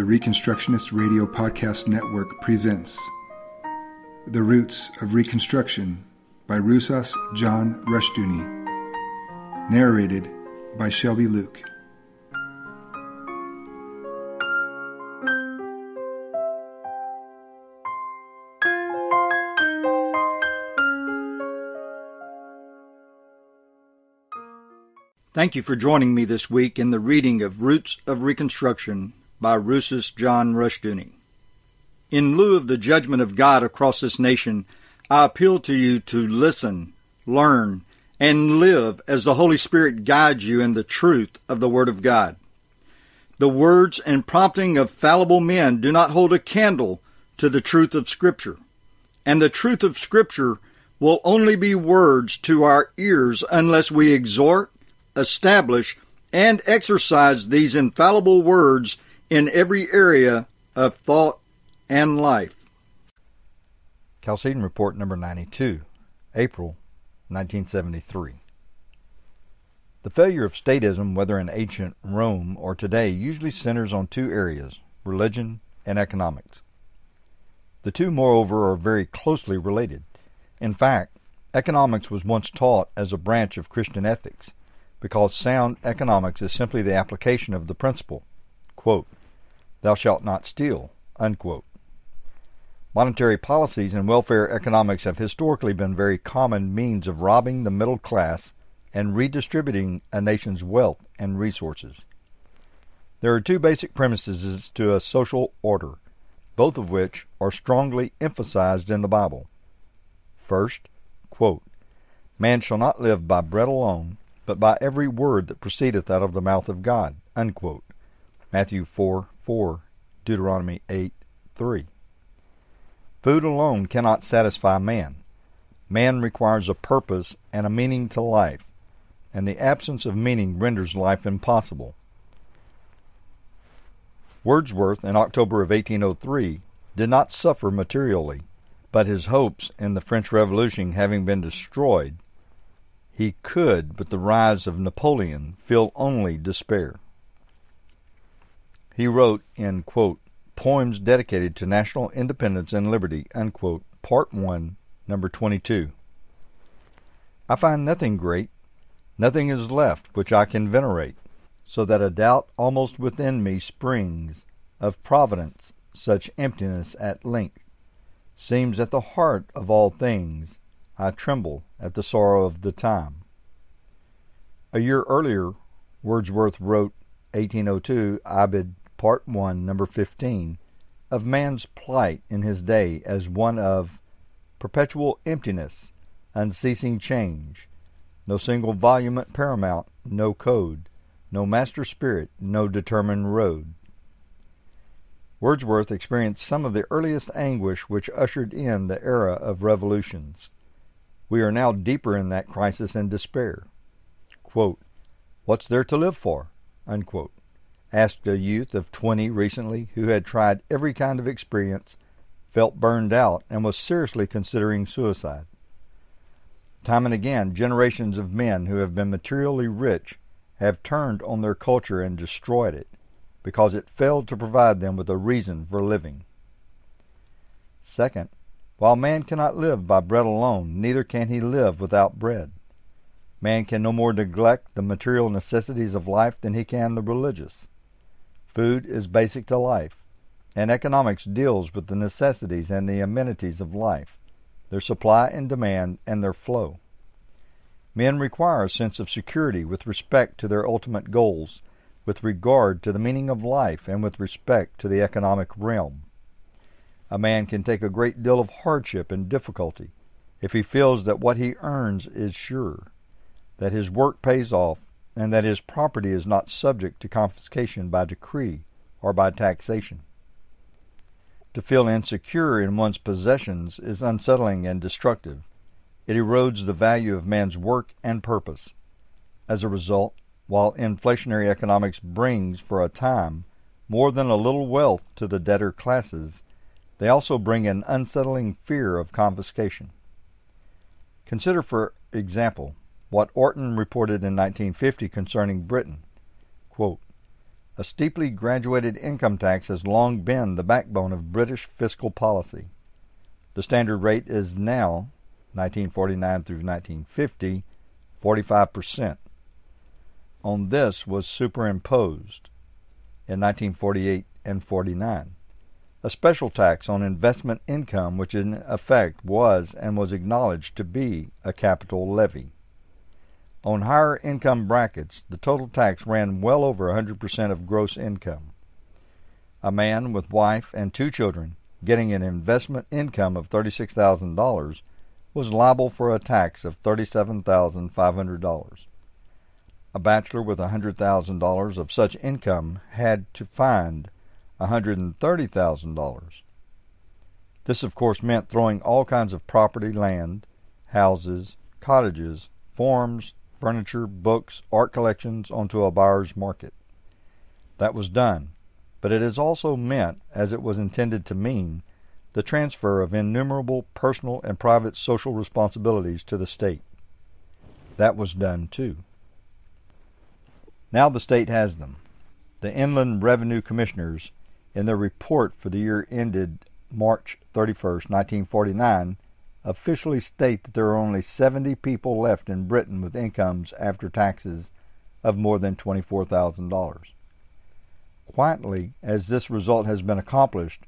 the Reconstructionist Radio Podcast Network presents The Roots of Reconstruction by Rousas John Rushdoony, narrated by Shelby Luke. Thank you for joining me this week in the reading of Roots of Reconstruction by Rousas John Rushdoony. In lieu of the judgment of God across this nation, I appeal to you to listen, learn, and live as the Holy Spirit guides you in the truth of the Word of God. The words and prompting of fallible men do not hold a candle to the truth of Scripture, and the truth of Scripture will only be words to our ears unless we exhort, establish, and exercise these infallible words in every area of thought and life. Chalcedon Report number 92, April 1973. The failure of statism, whether in ancient Rome or today, usually centers on two areas, religion and economics. The two, moreover, are very closely related. In fact, economics was once taught as a branch of Christian ethics, because sound economics is simply the application of the principle, quote, thou shalt not steal, unquote. Monetary policies and welfare economics have historically been very common means of robbing the middle class and redistributing a nation's wealth and resources. There are two basic premises to a social order, both of which are strongly emphasized in the Bible. First, quote, man shall not live by bread alone, but by every word that proceedeth out of the mouth of God, unquote. Matthew 4:4, Deuteronomy 8:3. Food alone cannot satisfy man. Man requires a purpose and a meaning to life, and the absence of meaning renders life impossible. Wordsworth, in October of 1803, did not suffer materially, but his hopes in the French Revolution having been destroyed, he could, with the rise of Napoleon, feel only despair. He wrote in, quote, Poems Dedicated to National Independence and Liberty, unquote, Part 1, Number 22. I find nothing great, nothing is left which I can venerate, so that a doubt almost within me springs of providence, such emptiness at length. Seems at the heart of all things, I tremble at the sorrow of the time. A year earlier, Wordsworth wrote 1802, Ibid, Part 1, Number 15, of man's plight in his day as one of perpetual emptiness, unceasing change, no single volument paramount, no code, no master spirit, no determined road. Wordsworth experienced some of the earliest anguish which ushered in the era of revolutions. We are now deeper in that crisis and despair. Quote, what's there to live for? Unquote, asked a youth of 20 recently who had tried every kind of experience, felt burned out, and was seriously considering suicide. Time and again, generations of men who have been materially rich have turned on their culture and destroyed it because it failed to provide them with a reason for living. Second, while man cannot live by bread alone, neither can he live without bread. Man can no more neglect the material necessities of life than he can the religious. Food is basic to life, and economics deals with the necessities and the amenities of life, their supply and demand, and their flow. Men require a sense of security with respect to their ultimate goals, with regard to the meaning of life, and with respect to the economic realm. A man can take a great deal of hardship and difficulty if he feels that what he earns is sure, that his work pays off, and that his property is not subject to confiscation by decree or by taxation. To feel insecure in one's possessions is unsettling and destructive. It erodes the value of man's work and purpose. As a result, while inflationary economics brings, for a time, more than a little wealth to the debtor classes, they also bring an unsettling fear of confiscation. Consider, for example, what Orton reported in 1950 concerning Britain. Quote, A steeply graduated income tax has long been the backbone of British fiscal policy. The standard rate is now, 1949 through 1950, 45%. On this was superimposed, in 1948 and 49, a special tax on investment income which in effect was and was acknowledged to be a capital levy. On higher income brackets, the total tax ran well over 100% of gross income. A man with wife and two children getting an investment income of $36,000 was liable for a tax of $37,500. A bachelor with $100,000 of such income had to find $130,000. This, of course, meant throwing all kinds of property, land, houses, cottages, farms, furniture, books, art collections onto a buyer's market. That was done, but it has also meant, as it was intended to mean, the transfer of innumerable personal and private social responsibilities to the state. That was done too. Now the state has them. The Inland Revenue Commissioners, in their report for the year ended March 31, 1949, officially state that there are only 70 people left in Britain with incomes after taxes of more than $24,000. Quietly, as this result has been accomplished,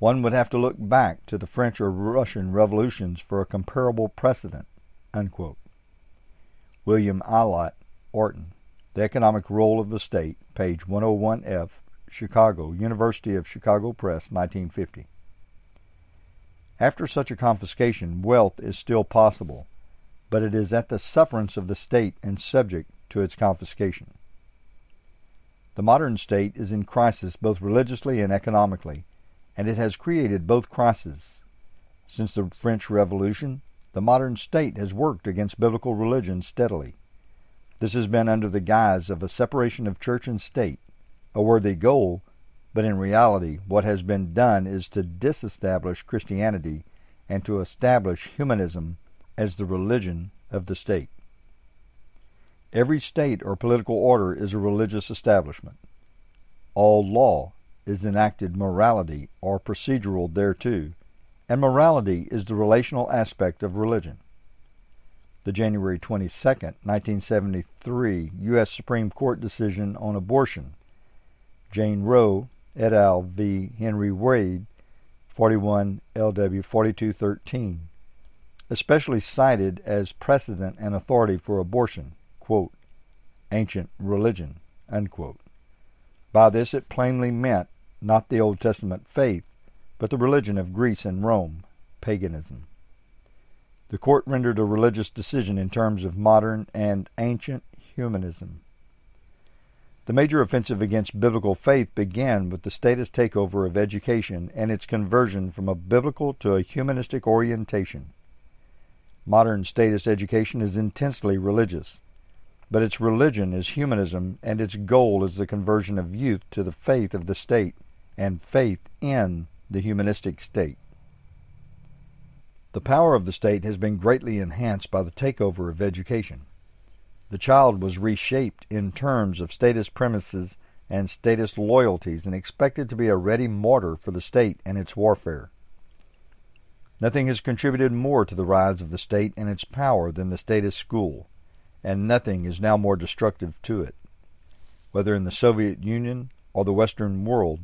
one would have to look back to the French or Russian revolutions for a comparable precedent, unquote. William Allot Orton, The Economic Role of the State, page 101F, Chicago, University of Chicago Press, 1950. After such a confiscation, wealth is still possible, but it is at the sufferance of the state and subject to its confiscation. The modern state is in crisis both religiously and economically, and it has created both crises. Since the French Revolution, the modern state has worked against biblical religion steadily. This has been under the guise of a separation of church and state, a worthy goal, but in reality, what has been done is to disestablish Christianity and to establish humanism as the religion of the state. Every state or political order is a religious establishment. All law is enacted morality or procedural thereto, and morality is the relational aspect of religion. The January 22, 1973 U.S. Supreme Court decision on abortion, Jane Roe et al. V. Henry Wade, 41 LW 4213, especially cited as precedent and authority for abortion, quote, ancient religion, unquote. By this it plainly meant not the Old Testament faith, but the religion of Greece and Rome, paganism. The court rendered a religious decision in terms of modern and ancient humanism. The major offensive against biblical faith began with the statist takeover of education and its conversion from a biblical to a humanistic orientation. Modern statist education is intensely religious, but its religion is humanism and its goal is the conversion of youth to the faith of the state and faith in the humanistic state. The power of the state has been greatly enhanced by the takeover of education. The child was reshaped in terms of statist premises and statist loyalties and expected to be a ready martyr for the state and its warfare. Nothing has contributed more to the rise of the state and its power than the statist school, and nothing is now more destructive to it. Whether in the Soviet Union or the Western world,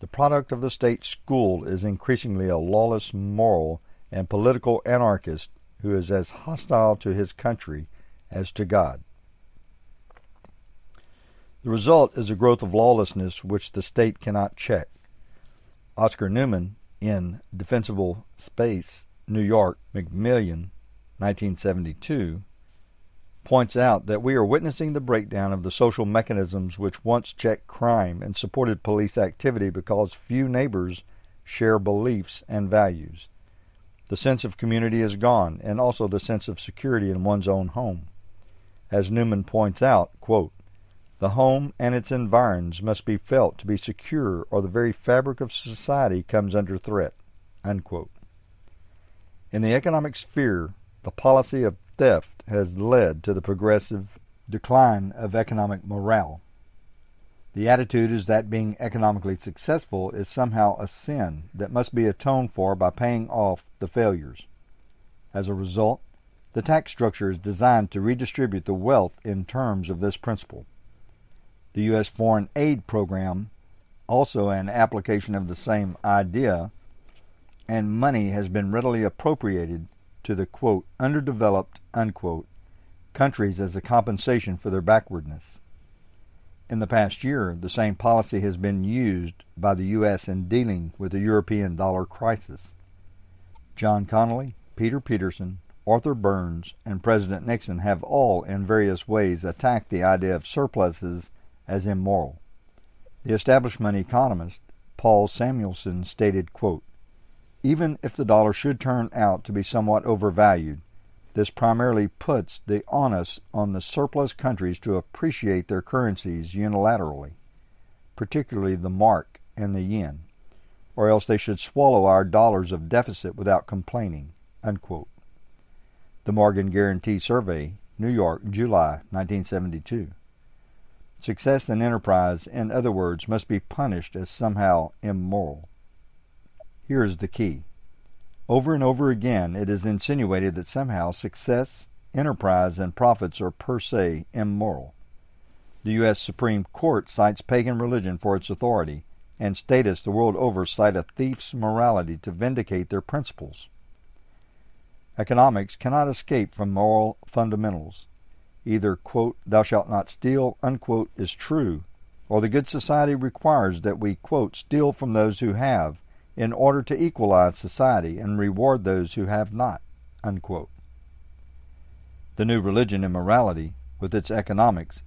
the product of the state school is increasingly a lawless, moral, and political anarchist who is as hostile to his country as to God. The result is a growth of lawlessness which the state cannot check. Oscar Newman, in Defensible Space, New York, Macmillan, 1972, points out that we are witnessing the breakdown of the social mechanisms which once checked crime and supported police activity because few neighbors share beliefs and values. The sense of community is gone, and also the sense of security in one's own home. As Newman points out, quote, the home and its environs must be felt to be secure or the very fabric of society comes under threat, unquote. In the economic sphere, the policy of theft has led to the progressive decline of economic morale. The attitude is that being economically successful is somehow a sin that must be atoned for by paying off the failures. As a result, the tax structure is designed to redistribute the wealth in terms of this principle. The U.S. foreign aid program, also an application of the same idea, and money has been readily appropriated to the, quote, underdeveloped, unquote, countries as a compensation for their backwardness. In the past year, the same policy has been used by the U.S. in dealing with the European dollar crisis. John Connally, Peter Peterson, Arthur Burns, and President Nixon have all in various ways attacked the idea of surpluses as immoral. The establishment economist Paul Samuelson stated, quote, "Even if the dollar should turn out to be somewhat overvalued, this primarily puts the onus on the surplus countries to appreciate their currencies unilaterally, particularly the mark and the yen, or else they should swallow our dollars of deficit without complaining," unquote. The Morgan Guaranty Survey, New York, July 1972. Success and enterprise, in other words, must be punished as somehow immoral. Here is the key. Over and over again, it is insinuated that somehow success, enterprise, and profits are per se immoral. The U.S. Supreme Court cites pagan religion for its authority, and statists the world over cite a thief's morality to vindicate their principles. Economics cannot escape from moral fundamentals. Either, quote, "thou shalt not steal," unquote, is true, or the good society requires that we, quote, "steal from those who have, in order to equalize society and reward those who have not," unquote. The new religion and morality, with its economics,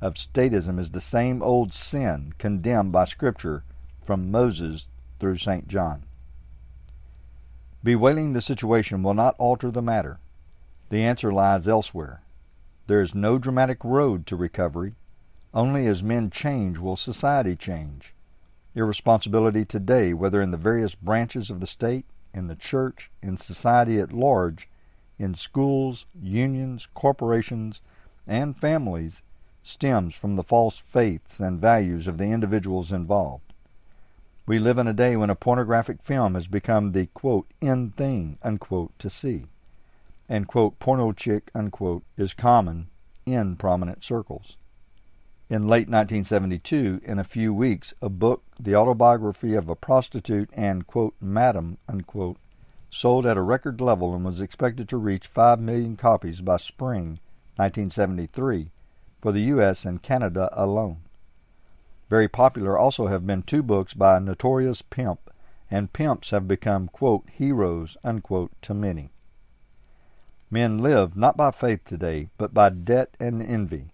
of statism is the same old sin condemned by Scripture from Moses through St. John. Bewailing the situation will not alter the matter. The answer lies elsewhere. There is no dramatic road to recovery. Only as men change will society change. Irresponsibility today, whether in the various branches of the state, in the church, in society at large, in schools, unions, corporations, and families, stems from the false faiths and values of the individuals involved. We live in a day when a pornographic film has become the, quote, "in thing," unquote, to see, and, quote, "porno chick," unquote, is common in prominent circles. In late 1972, in a few weeks, a book, The Autobiography of a Prostitute and, quote, "Madam," unquote, sold at a record level and was expected to reach 5 million copies by spring 1973 for the U.S. and Canada alone. Very popular also have been two books by a notorious pimp, and pimps have become, quote, "heroes," unquote, to many. Men live not by faith today, but by debt and envy,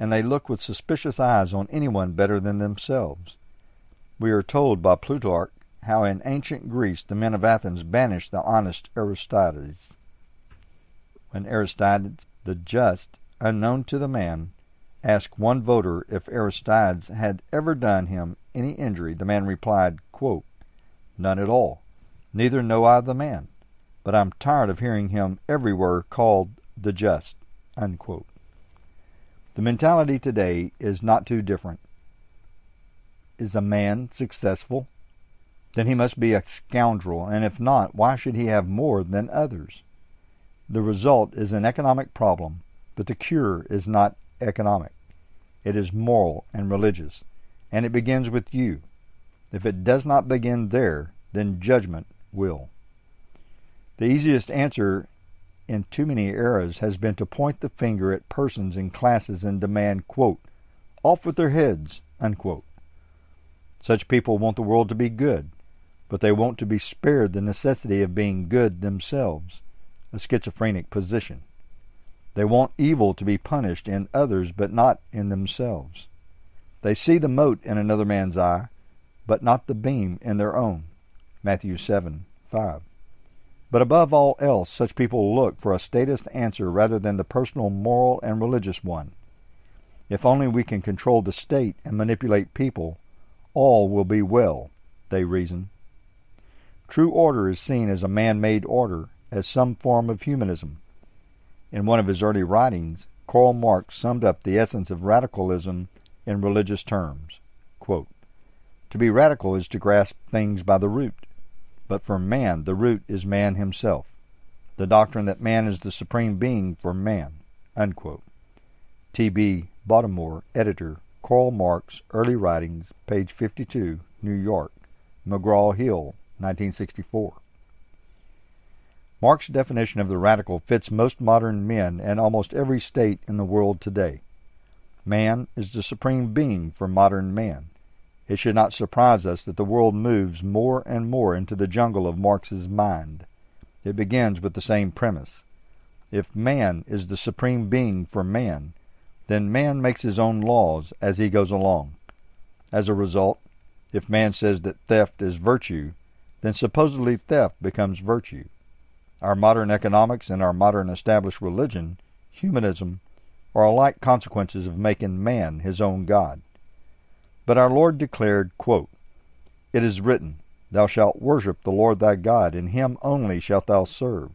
and they look with suspicious eyes on anyone better than themselves. We are told by Plutarch how in ancient Greece the men of Athens banished the honest Aristides. When Aristides, the just, unknown to the man, asked one voter if Aristides had ever done him any injury, the man replied, quote, "None at all. Neither know I the man, but I'm tired of hearing him everywhere called the just," unquote. The mentality today is not too different. Is a man successful? Then he must be a scoundrel, and if not, why should he have more than others? The result is an economic problem, but the cure is not economic. It is moral and religious, and it begins with you. If it does not begin there, then judgment will. The easiest answer in too many eras has been to point the finger at persons and classes and demand, quote, "off with their heads," unquote. Such people want the world to be good, but they want to be spared the necessity of being good themselves, a schizophrenic position. They want evil to be punished in others but not in themselves. They see the mote in another man's eye, but not the beam in their own, Matthew 7:5. But above all else, such people look for a statist answer rather than the personal, moral, and religious one. If only we can control the state and manipulate people, all will be well, they reason. True order is seen as a man-made order, as some form of humanism. In one of his early writings, Karl Marx summed up the essence of radicalism in religious terms. Quote, "To be radical is to grasp things by the root, but for man the root is man himself. The doctrine that man is the supreme being for man." Unquote. T. B. Bottomore, editor, Karl Marx, Early Writings, page 52, New York, McGraw-Hill, 1964. Marx's definition of the radical fits most modern men and almost every state in the world today. Man is the supreme being for modern man. It should not surprise us that the world moves more and more into the jungle of Marx's mind. It begins with the same premise. If man is the supreme being for man, then man makes his own laws as he goes along. As a result, if man says that theft is virtue, then supposedly theft becomes virtue. Our modern economics and our modern established religion, humanism, are alike consequences of making man his own God. But our Lord declared, quote, "It is written, Thou shalt worship the Lord thy God, and him only shalt thou serve."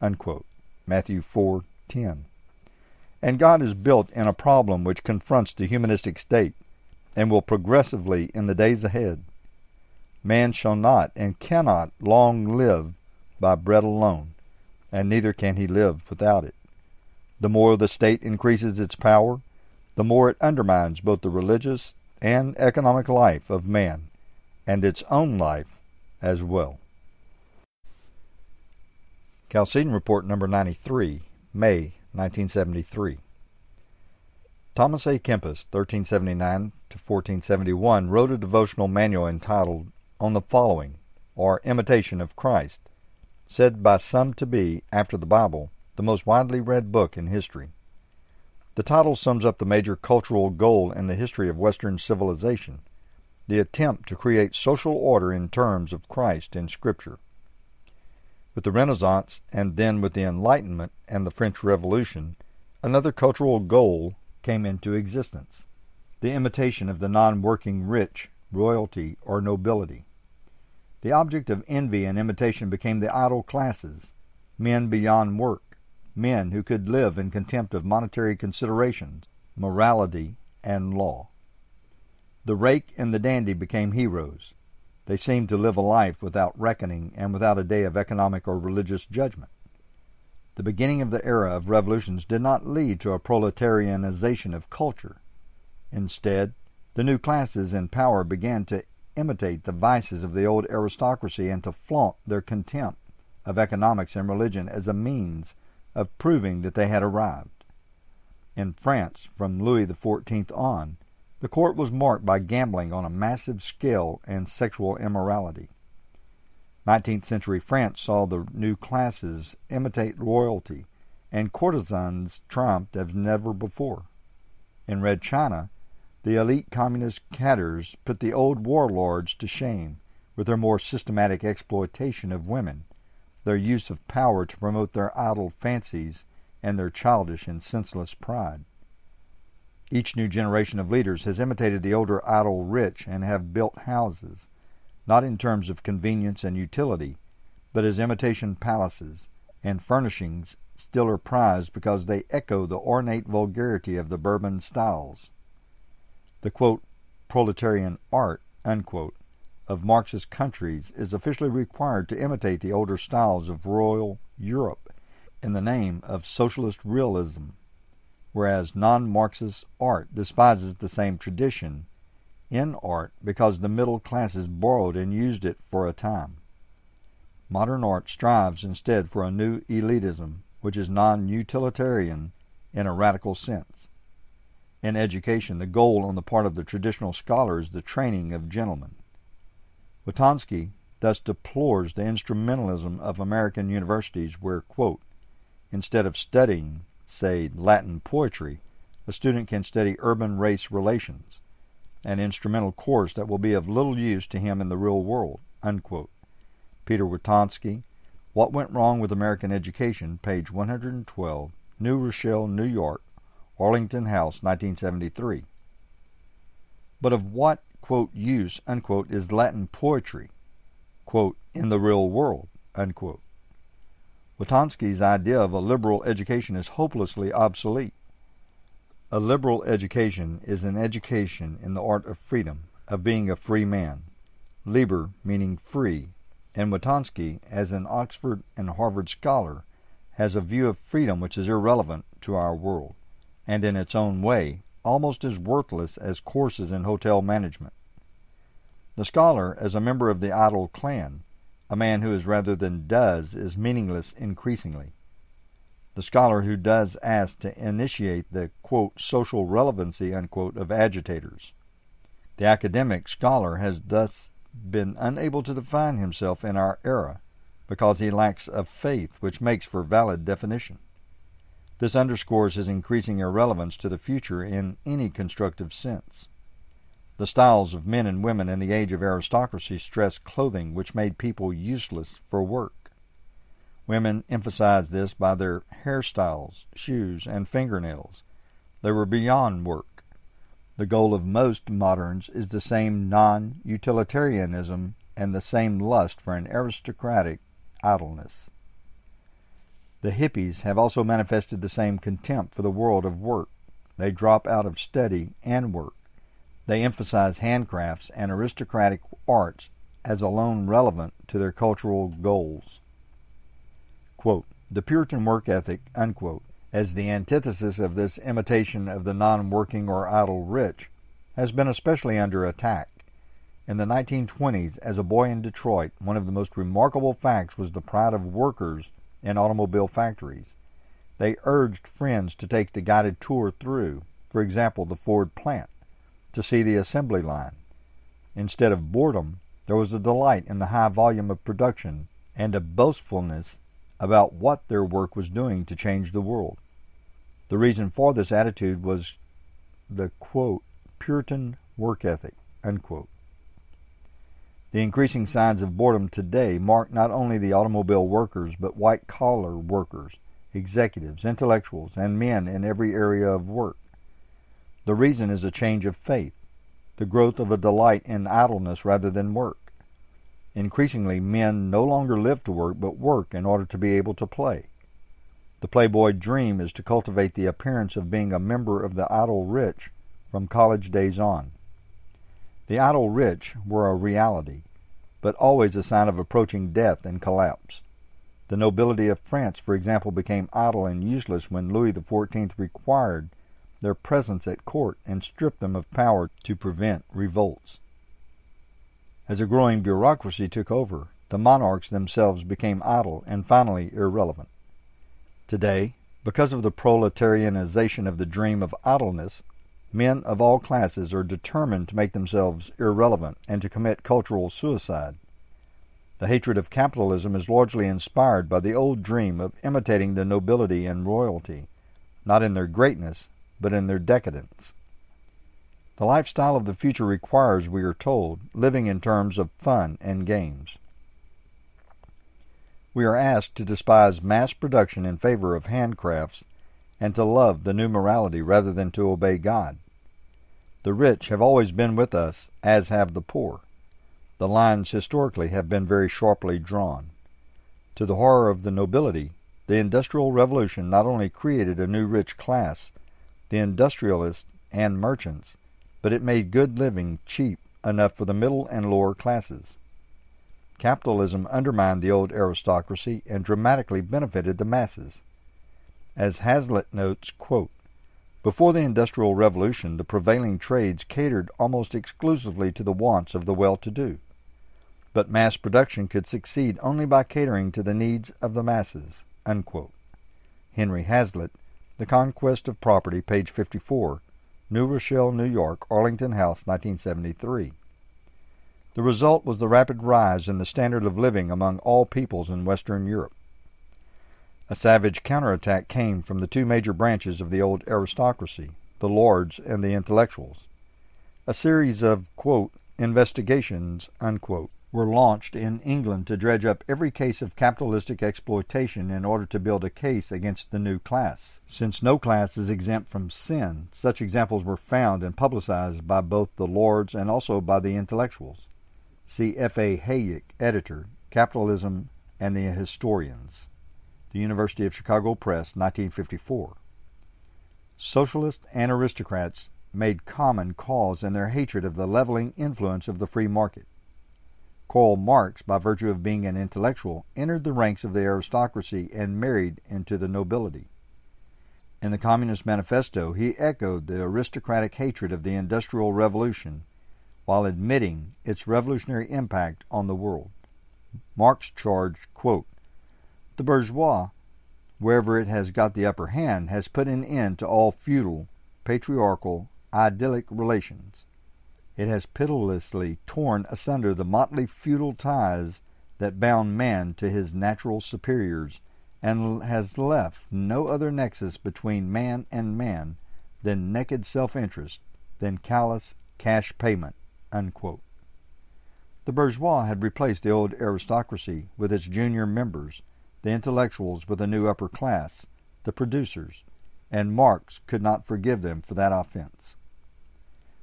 Unquote. Matthew 4:10. And God is built in a problem which confronts the humanistic state and will progressively in the days ahead. Man shall not and cannot long live by bread alone, and neither can he live without it. The more the state increases its power, the more it undermines both the religious and economic life of man, and its own life as well. Chalcedon Report No. 93, May 1973. Thomas A. Kempis, 1379-1471, wrote a devotional manual entitled On the Following, or Imitation of Christ, said by some to be, after the Bible, the most widely read book in history. The title sums up the major cultural goal in the history of Western civilization, the attempt to create social order in terms of Christ in Scripture. With the Renaissance, and then with the Enlightenment and the French Revolution, another cultural goal came into existence, the imitation of the non-working rich, royalty, or nobility. The object of envy and imitation became the idle classes, men beyond work, men who could live in contempt of monetary considerations, morality, and law. The rake and the dandy became heroes. They seemed to live a life without reckoning and without a day of economic or religious judgment. The beginning of the era of revolutions did not lead to a proletarianization of culture. Instead, the new classes in power began to imitate the vices of the old aristocracy and to flaunt their contempt of economics and religion as a means of proving that they had arrived. In France, from Louis XIV on, the court was marked by gambling on a massive scale and sexual immorality. 19th century France saw the new classes imitate royalty, and courtesans triumphed as never before. In Red China, the elite communist cadres put the old warlords to shame with their more systematic exploitation of women, their use of power to promote their idle fancies, and their childish and senseless pride. Each new generation of leaders has imitated the older idle rich and have built houses, not in terms of convenience and utility, but as imitation palaces, and furnishings still are prized because they echo the ornate vulgarity of the Bourbon styles. The, quote, proletarian art, unquote, of Marxist countries is officially required to imitate the older styles of royal Europe in the name of socialist realism, whereas non-Marxist art despises the same tradition in art because the middle classes borrowed and used it for a time. Modern art strives instead for a new elitism which is non-utilitarian in a radical sense. In education, the goal on the part of the traditional scholar is the training of gentlemen. Witonski thus deplores the instrumentalism of American universities where, quote, instead of studying, say, Latin poetry, a student can study urban race relations, an instrumental course that will be of little use to him in the real world, unquote. Peter Witonski, What Went Wrong with American Education, page 112, New Rochelle, New York, Arlington House, 1973. But of what, quote, use, unquote, is Latin poetry, quote, in the real world, unquote. Witonski's idea of a liberal education is hopelessly obsolete. A liberal education is an education in the art of freedom, of being a free man, liber meaning free, and Witonski, as an Oxford and Harvard scholar, has a view of freedom which is irrelevant to our world, and in its own way almost as worthless as courses in hotel management. The scholar, as a member of the idle clan, a man who is rather than does, is meaningless increasingly. The scholar who does asks to initiate the, quote, social relevancy, unquote, of agitators. The academic scholar has thus been unable to define himself in our era because he lacks a faith which makes for valid definition. This underscores his increasing irrelevance to the future in any constructive sense. The styles of men and women in the age of aristocracy stress clothing which made people useless for work. Women emphasized this by their hairstyles, shoes, and fingernails. They were beyond work. The goal of most moderns is the same non-utilitarianism and the same lust for an aristocratic idleness. The hippies have also manifested the same contempt for the world of work. They drop out of study and work. They emphasize handcrafts and aristocratic arts as alone relevant to their cultural goals. Quote, the Puritan work ethic, unquote, as the antithesis of this imitation of the non-working or idle rich, has been especially under attack. In the 1920s, as a boy in Detroit, one of the most remarkable facts was the pride of workers in automobile factories. They urged friends to take the guided tour through, for example, the Ford plant, to see the assembly line. Instead of boredom, there was a delight in the high volume of production and a boastfulness about what their work was doing to change the world. The reason for this attitude was the, quote, Puritan work ethic, unquote. The increasing signs of boredom today mark not only the automobile workers, but white-collar workers, executives, intellectuals, and men in every area of work. The reason is a change of faith, the growth of a delight in idleness rather than work. Increasingly, men no longer live to work, but work in order to be able to play. The playboy dream is to cultivate the appearance of being a member of the idle rich from college days on. The idle rich were a reality, but always a sign of approaching death and collapse. The nobility of France, for example, became idle and useless when Louis XIV required their presence at court and strip them of power to prevent revolts. As a growing bureaucracy took over, the monarchs themselves became idle and finally irrelevant. Today, because of the proletarianization of the dream of idleness, men of all classes are determined to make themselves irrelevant and to commit cultural suicide. The hatred of capitalism is largely inspired by the old dream of imitating the nobility and royalty, not in their greatness, but in their decadence. The lifestyle of the future requires, we are told, living in terms of fun and games. We are asked to despise mass production in favor of handcrafts and to love the new morality rather than to obey God. The rich have always been with us, as have the poor. The lines historically have been very sharply drawn. To the horror of the nobility, the Industrial Revolution not only created a new rich class, the industrialists and merchants, but it made good living cheap enough for the middle and lower classes. Capitalism undermined the old aristocracy and dramatically benefited the masses. As Hazlitt notes, quote, before the Industrial Revolution, the prevailing trades catered almost exclusively to the wants of the well-to-do, but mass production could succeed only by catering to the needs of the masses, unquote. Henry Hazlitt, The Conquest of Property, page 54, New Rochelle, New York, Arlington House, 1973. The result was the rapid rise in the standard of living among all peoples in Western Europe. A savage counterattack came from the two major branches of the old aristocracy, the lords and the intellectuals. A series of, quote, investigations, unquote, were launched in England to dredge up every case of capitalistic exploitation in order to build a case against the new class. Since no class is exempt from sin, such examples were found and publicized by both the lords and also by the intellectuals. See F.A. Hayek, editor, Capitalism and the Historians, The University of Chicago Press, 1954. Socialists and aristocrats made common cause in their hatred of the leveling influence of the free market. Karl Marx, by virtue of being an intellectual, entered the ranks of the aristocracy and married into the nobility. In the Communist Manifesto, he echoed the aristocratic hatred of the Industrial Revolution while admitting its revolutionary impact on the world. Marx charged, quote, "The bourgeois, wherever it has got the upper hand, has put an end to all feudal, patriarchal, idyllic relations. It has pitilessly torn asunder the motley feudal ties that bound man to his natural superiors, and has left no other nexus between man and man than naked self-interest, than callous cash payment," unquote. The bourgeois had replaced the old aristocracy with its junior members, the intellectuals with a new upper class, the producers, and Marx could not forgive them for that offense.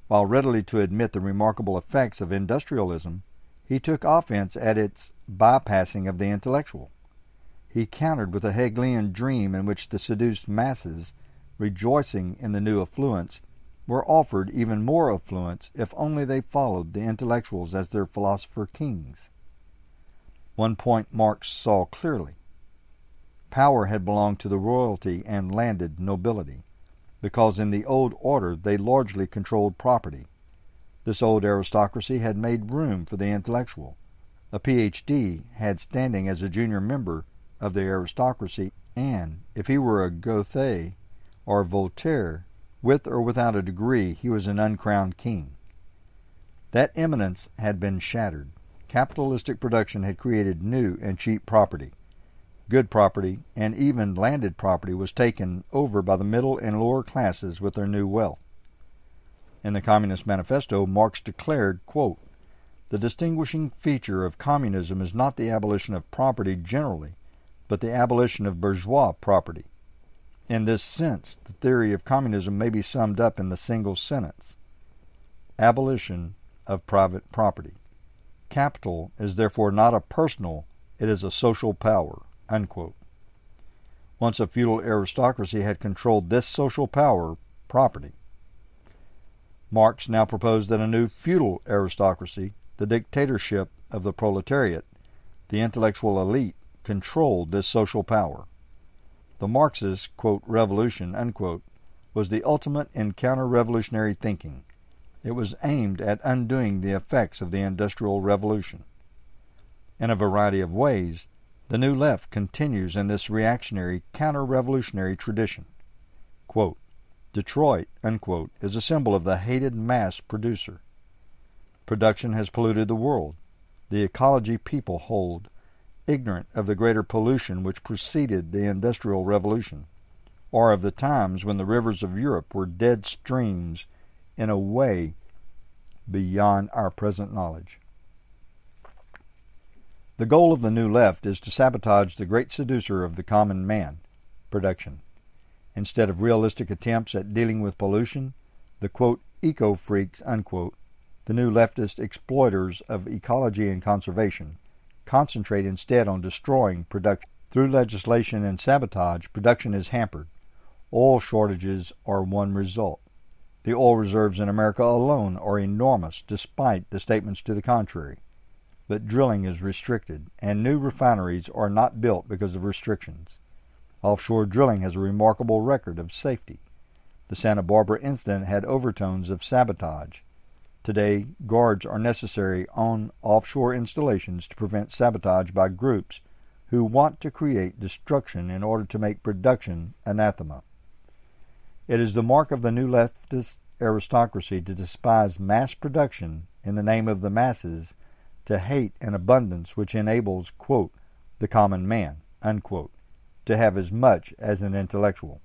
While readily to admit the remarkable effects of industrialism, he took offense at its bypassing of the intellectual. He countered with a Hegelian dream in which the seduced masses, rejoicing in the new affluence, were offered even more affluence if only they followed the intellectuals as their philosopher-kings. One point Marx saw clearly. Power had belonged to the royalty and landed nobility, because in the old order they largely controlled property. This old aristocracy had made room for the intellectual. A Ph.D. had standing as a junior member of the aristocracy, and if he were a Goethe or Voltaire, with or without a degree, he was an uncrowned king. That eminence had been shattered. Capitalistic production had created new and cheap property. Good property, and even landed property, was taken over by the middle and lower classes with their new wealth. In the Communist Manifesto, Marx declared, quote, "The distinguishing feature of communism is not the abolition of property generally, but the abolition of bourgeois property. In this sense, the theory of communism may be summed up in the single sentence, abolition of private property. Capital is therefore not a personal, it is a social power," unquote. Once a feudal aristocracy had controlled this social power, property. Marx now proposed that a new feudal aristocracy, the dictatorship of the proletariat, the intellectual elite, controlled this social power. The Marxist, quote, revolution, unquote, was the ultimate in counter-revolutionary thinking. It was aimed at undoing the effects of the Industrial Revolution. In a variety of ways, the New Left continues in this reactionary, counter-revolutionary tradition. Quote, "Detroit," unquote, is a symbol of the hated mass producer. Production has polluted the world. The ecology people hold, ignorant of the greater pollution which preceded the Industrial Revolution, or of the times when the rivers of Europe were dead streams in a way beyond our present knowledge. The goal of the New Left is to sabotage the great seducer of the common man, production. Instead of realistic attempts at dealing with pollution, the, quote, eco-freaks, unquote, the New Leftist exploiters of ecology and conservation, concentrate instead on destroying production. Through legislation and sabotage, production is hampered. Oil shortages are one result. The oil reserves in America alone are enormous, despite the statements to the contrary. But drilling is restricted, and new refineries are not built because of restrictions. Offshore drilling has a remarkable record of safety. The Santa Barbara incident had overtones of sabotage. Today, guards are necessary on offshore installations to prevent sabotage by groups who want to create destruction in order to make production anathema. It is the mark of the New Leftist aristocracy to despise mass production in the name of the masses, to hate an abundance which enables, quote, the common man, unquote, to have as much as an intellectual.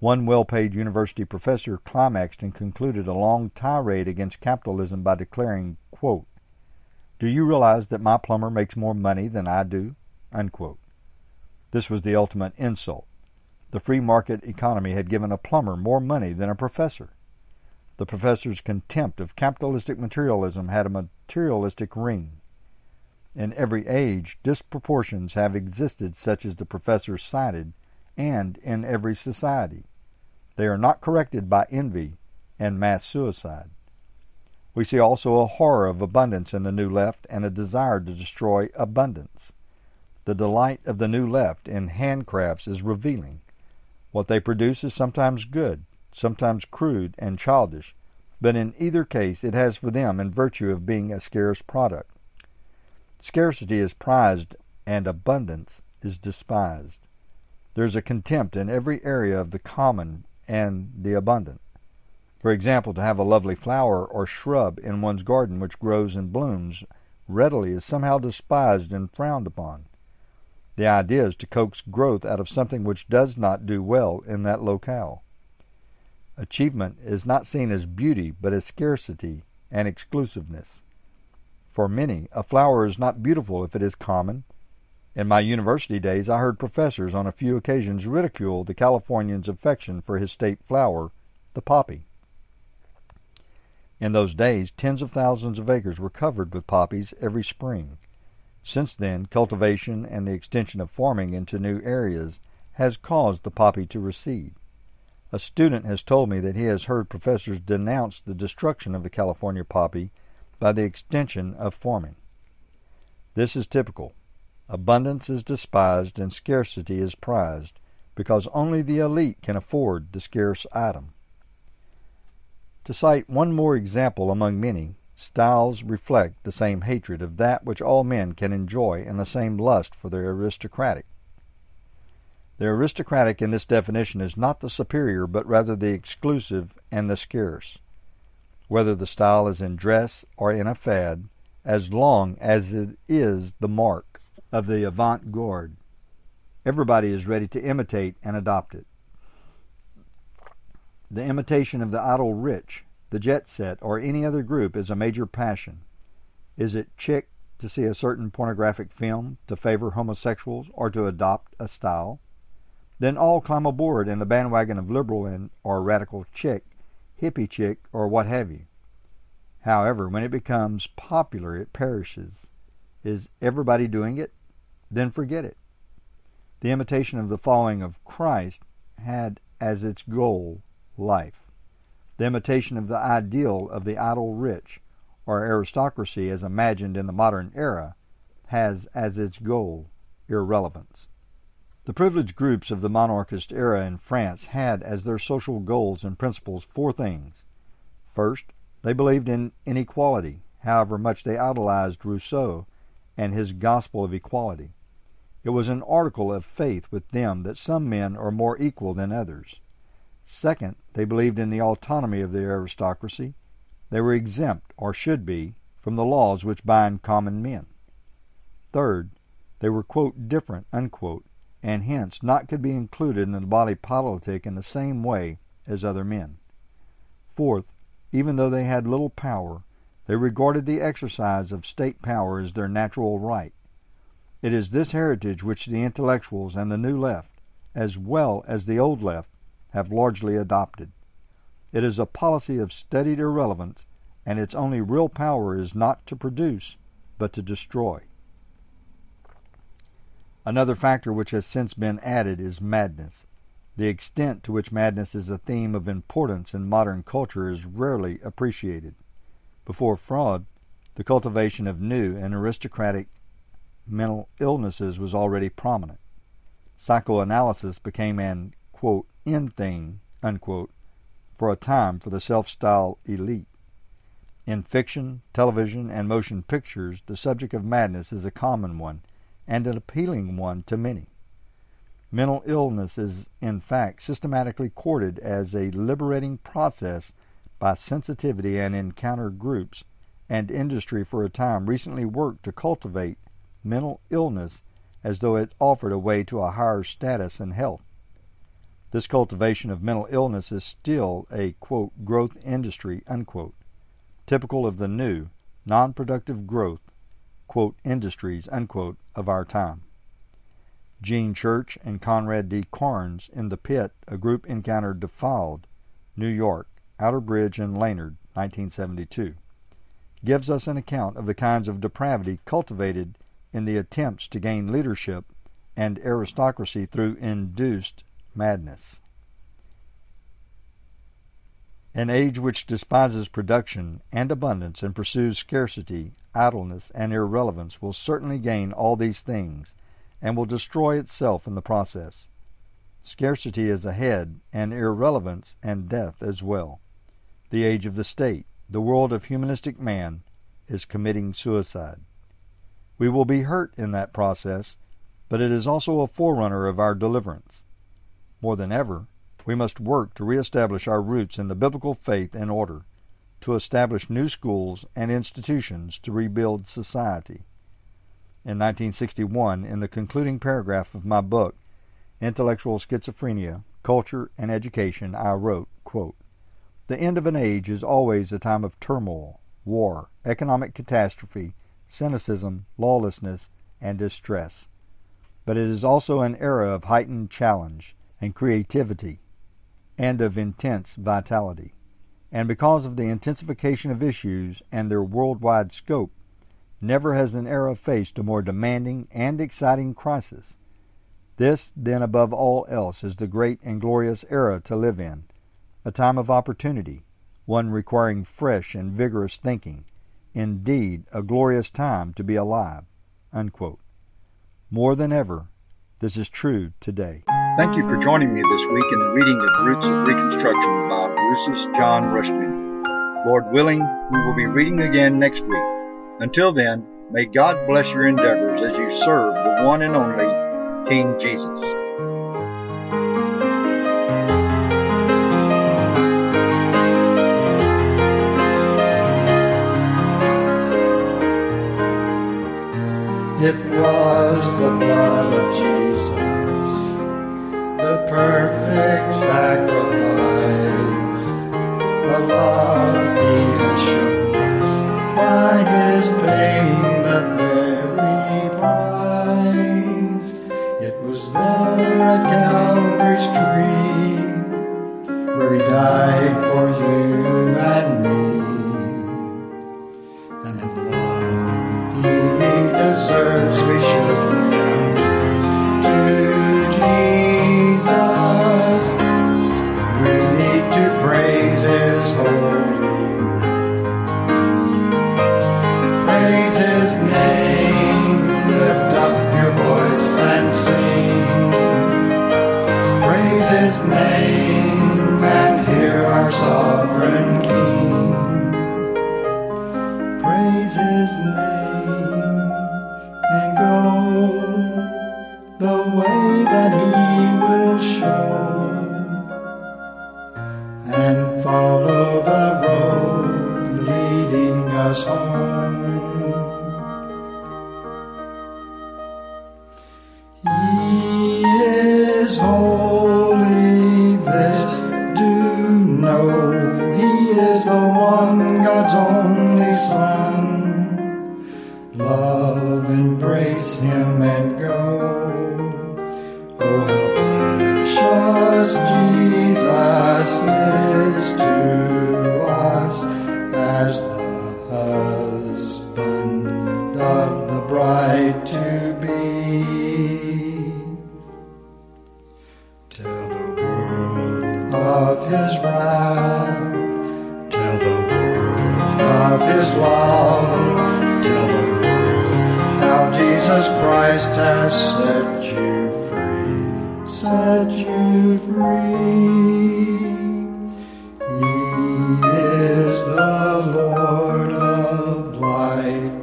One well-paid university professor climaxed and concluded a long tirade against capitalism by declaring, quote, "Do you realize that my plumber makes more money than I do?" unquote. This was the ultimate insult. The free market economy had given a plumber more money than a professor. The professor's contempt of capitalistic materialism had a materialistic ring. In every age, disproportions have existed such as the professor cited, and in every society. They are not corrected by envy, and mass suicide. We see also a horror of abundance in the New Left and a desire to destroy abundance. The delight of the New Left in handcrafts is revealing. What they produce is sometimes good, sometimes crude and childish, but in either case it has for them in virtue of being a scarce product. Scarcity is prized and abundance is despised. There is a contempt in every area of the common and the abundant. For example, to have a lovely flower or shrub in one's garden which grows and blooms readily is somehow despised and frowned upon. The idea is to coax growth out of something which does not do well in that locale. Achievement is not seen as beauty, but as scarcity and exclusiveness. For many, a flower is not beautiful if it is common. In my university days, I heard professors on a few occasions ridicule the Californian's affection for his state flower, the poppy. In those days, tens of thousands of acres were covered with poppies every spring. Since then, cultivation and the extension of farming into new areas has caused the poppy to recede. A student has told me that he has heard professors denounce the destruction of the California poppy by the extension of farming. This is typical. Abundance is despised and scarcity is prized, because only the elite can afford the scarce item. To cite one more example among many, styles reflect the same hatred of that which all men can enjoy and the same lust for the aristocratic. The aristocratic in this definition is not the superior, but rather the exclusive and the scarce, whether the style is in dress or in a fad, as long as it is the mark of the avant-garde. Everybody is ready to imitate and adopt it. The imitation of the idle rich, the jet set, or any other group is a major passion. Is it chic to see a certain pornographic film, to favor homosexuals, or to adopt a style? Then all climb aboard in the bandwagon of liberal and or radical chic, hippie chic, or what have you. However, when it becomes popular, it perishes. Is everybody doing it? Then forget it. The imitation of the following of Christ had as its goal life. The imitation of the ideal of the idle rich, or aristocracy as imagined in the modern era, has as its goal irrelevance. The privileged groups of the monarchist era in France had as their social goals and principles four things. First, they believed in inequality, however much they idolized Rousseau and his gospel of equality. It was an article of faith with them that some men are more equal than others. Second, they believed in the autonomy of the aristocracy. They were exempt, or should be, from the laws which bind common men. Third, they were, quote, different, unquote, and hence not could be included in the body politic in the same way as other men. Fourth, even though they had little power, they regarded the exercise of state power as their natural right. It is this heritage which the intellectuals and the New Left, as well as the Old Left, have largely adopted. It is a policy of studied irrelevance, and its only real power is not to produce, but to destroy. Another factor which has since been added is madness. The extent to which madness is a theme of importance in modern culture is rarely appreciated. Before fraud, the cultivation of new and aristocratic mental illnesses was already prominent. Psychoanalysis became an, quote, end thing, unquote, for a time for the self-styled elite. In fiction, television, and motion pictures, the subject of madness is a common one and an appealing one to many. Mental illness is, in fact, systematically courted as a liberating process by sensitivity and encounter groups, and industry for a time recently worked to cultivate mental illness as though it offered a way to a higher status in health. This cultivation of mental illness is still a, quote, growth industry, unquote, typical of the new, non-productive growth, quote, industries, unquote, of our time. Gene Church and Conrad D. Korns in The Pit, a group encountered defiled, New York, Outerbridge and Lazard, 1972, gives us an account of the kinds of depravity cultivated in the attempts to gain leadership and aristocracy through induced madness. An age which despises production and abundance and pursues scarcity, idleness, and irrelevance will certainly gain all these things and will destroy itself in the process. Scarcity is ahead, and irrelevance and death as well. The age of the state, the world of humanistic man, is committing suicide. We will be hurt in that process, but it is also a forerunner of our deliverance. More than ever, we must work to reestablish our roots in the biblical faith and order, to establish new schools and institutions to rebuild society. In 1961, in the concluding paragraph of my book, Intellectual Schizophrenia, Culture and Education, I wrote, quote, "The end of an age is always a time of turmoil, war, economic catastrophe, cynicism, lawlessness, and distress. But it is also an era of heightened challenge and creativity and of intense vitality. And because of the intensification of issues and their worldwide scope, never has an era faced a more demanding and exciting crisis. This, then, above all else, is the great and glorious era to live in, a time of opportunity, one requiring fresh and vigorous thinking, indeed a glorious time to be alive," unquote. More than ever, this is true today. Thank you for joining me this week in the reading of Roots of Reconstruction by Rousas John Rushdoony. Lord willing, we will be reading again next week. Until then, may God bless your endeavors as you serve the one and only King Jesus. It was the blood of Jesus, the perfect sacrifice, the love He had shown us by His paying the very price. It was there at Calvary's tree, where He died for you and me, and the love He deserves we should to Jesus. We need to praise His holy name. Praise His name. Lift up your voice and sing. Praise His name and hear our sovereign King. Praise His name. And go the way that He will show, and follow the road leading us home. He is holy, this do know. He is the one, God's only Son. Love, embrace Him and go. Oh, how precious Jesus is to us as the husband of the bride to be. Tell the world of His wrath, tell the world of His love. Jesus Christ has set you free, set you free. He is the Lord of life to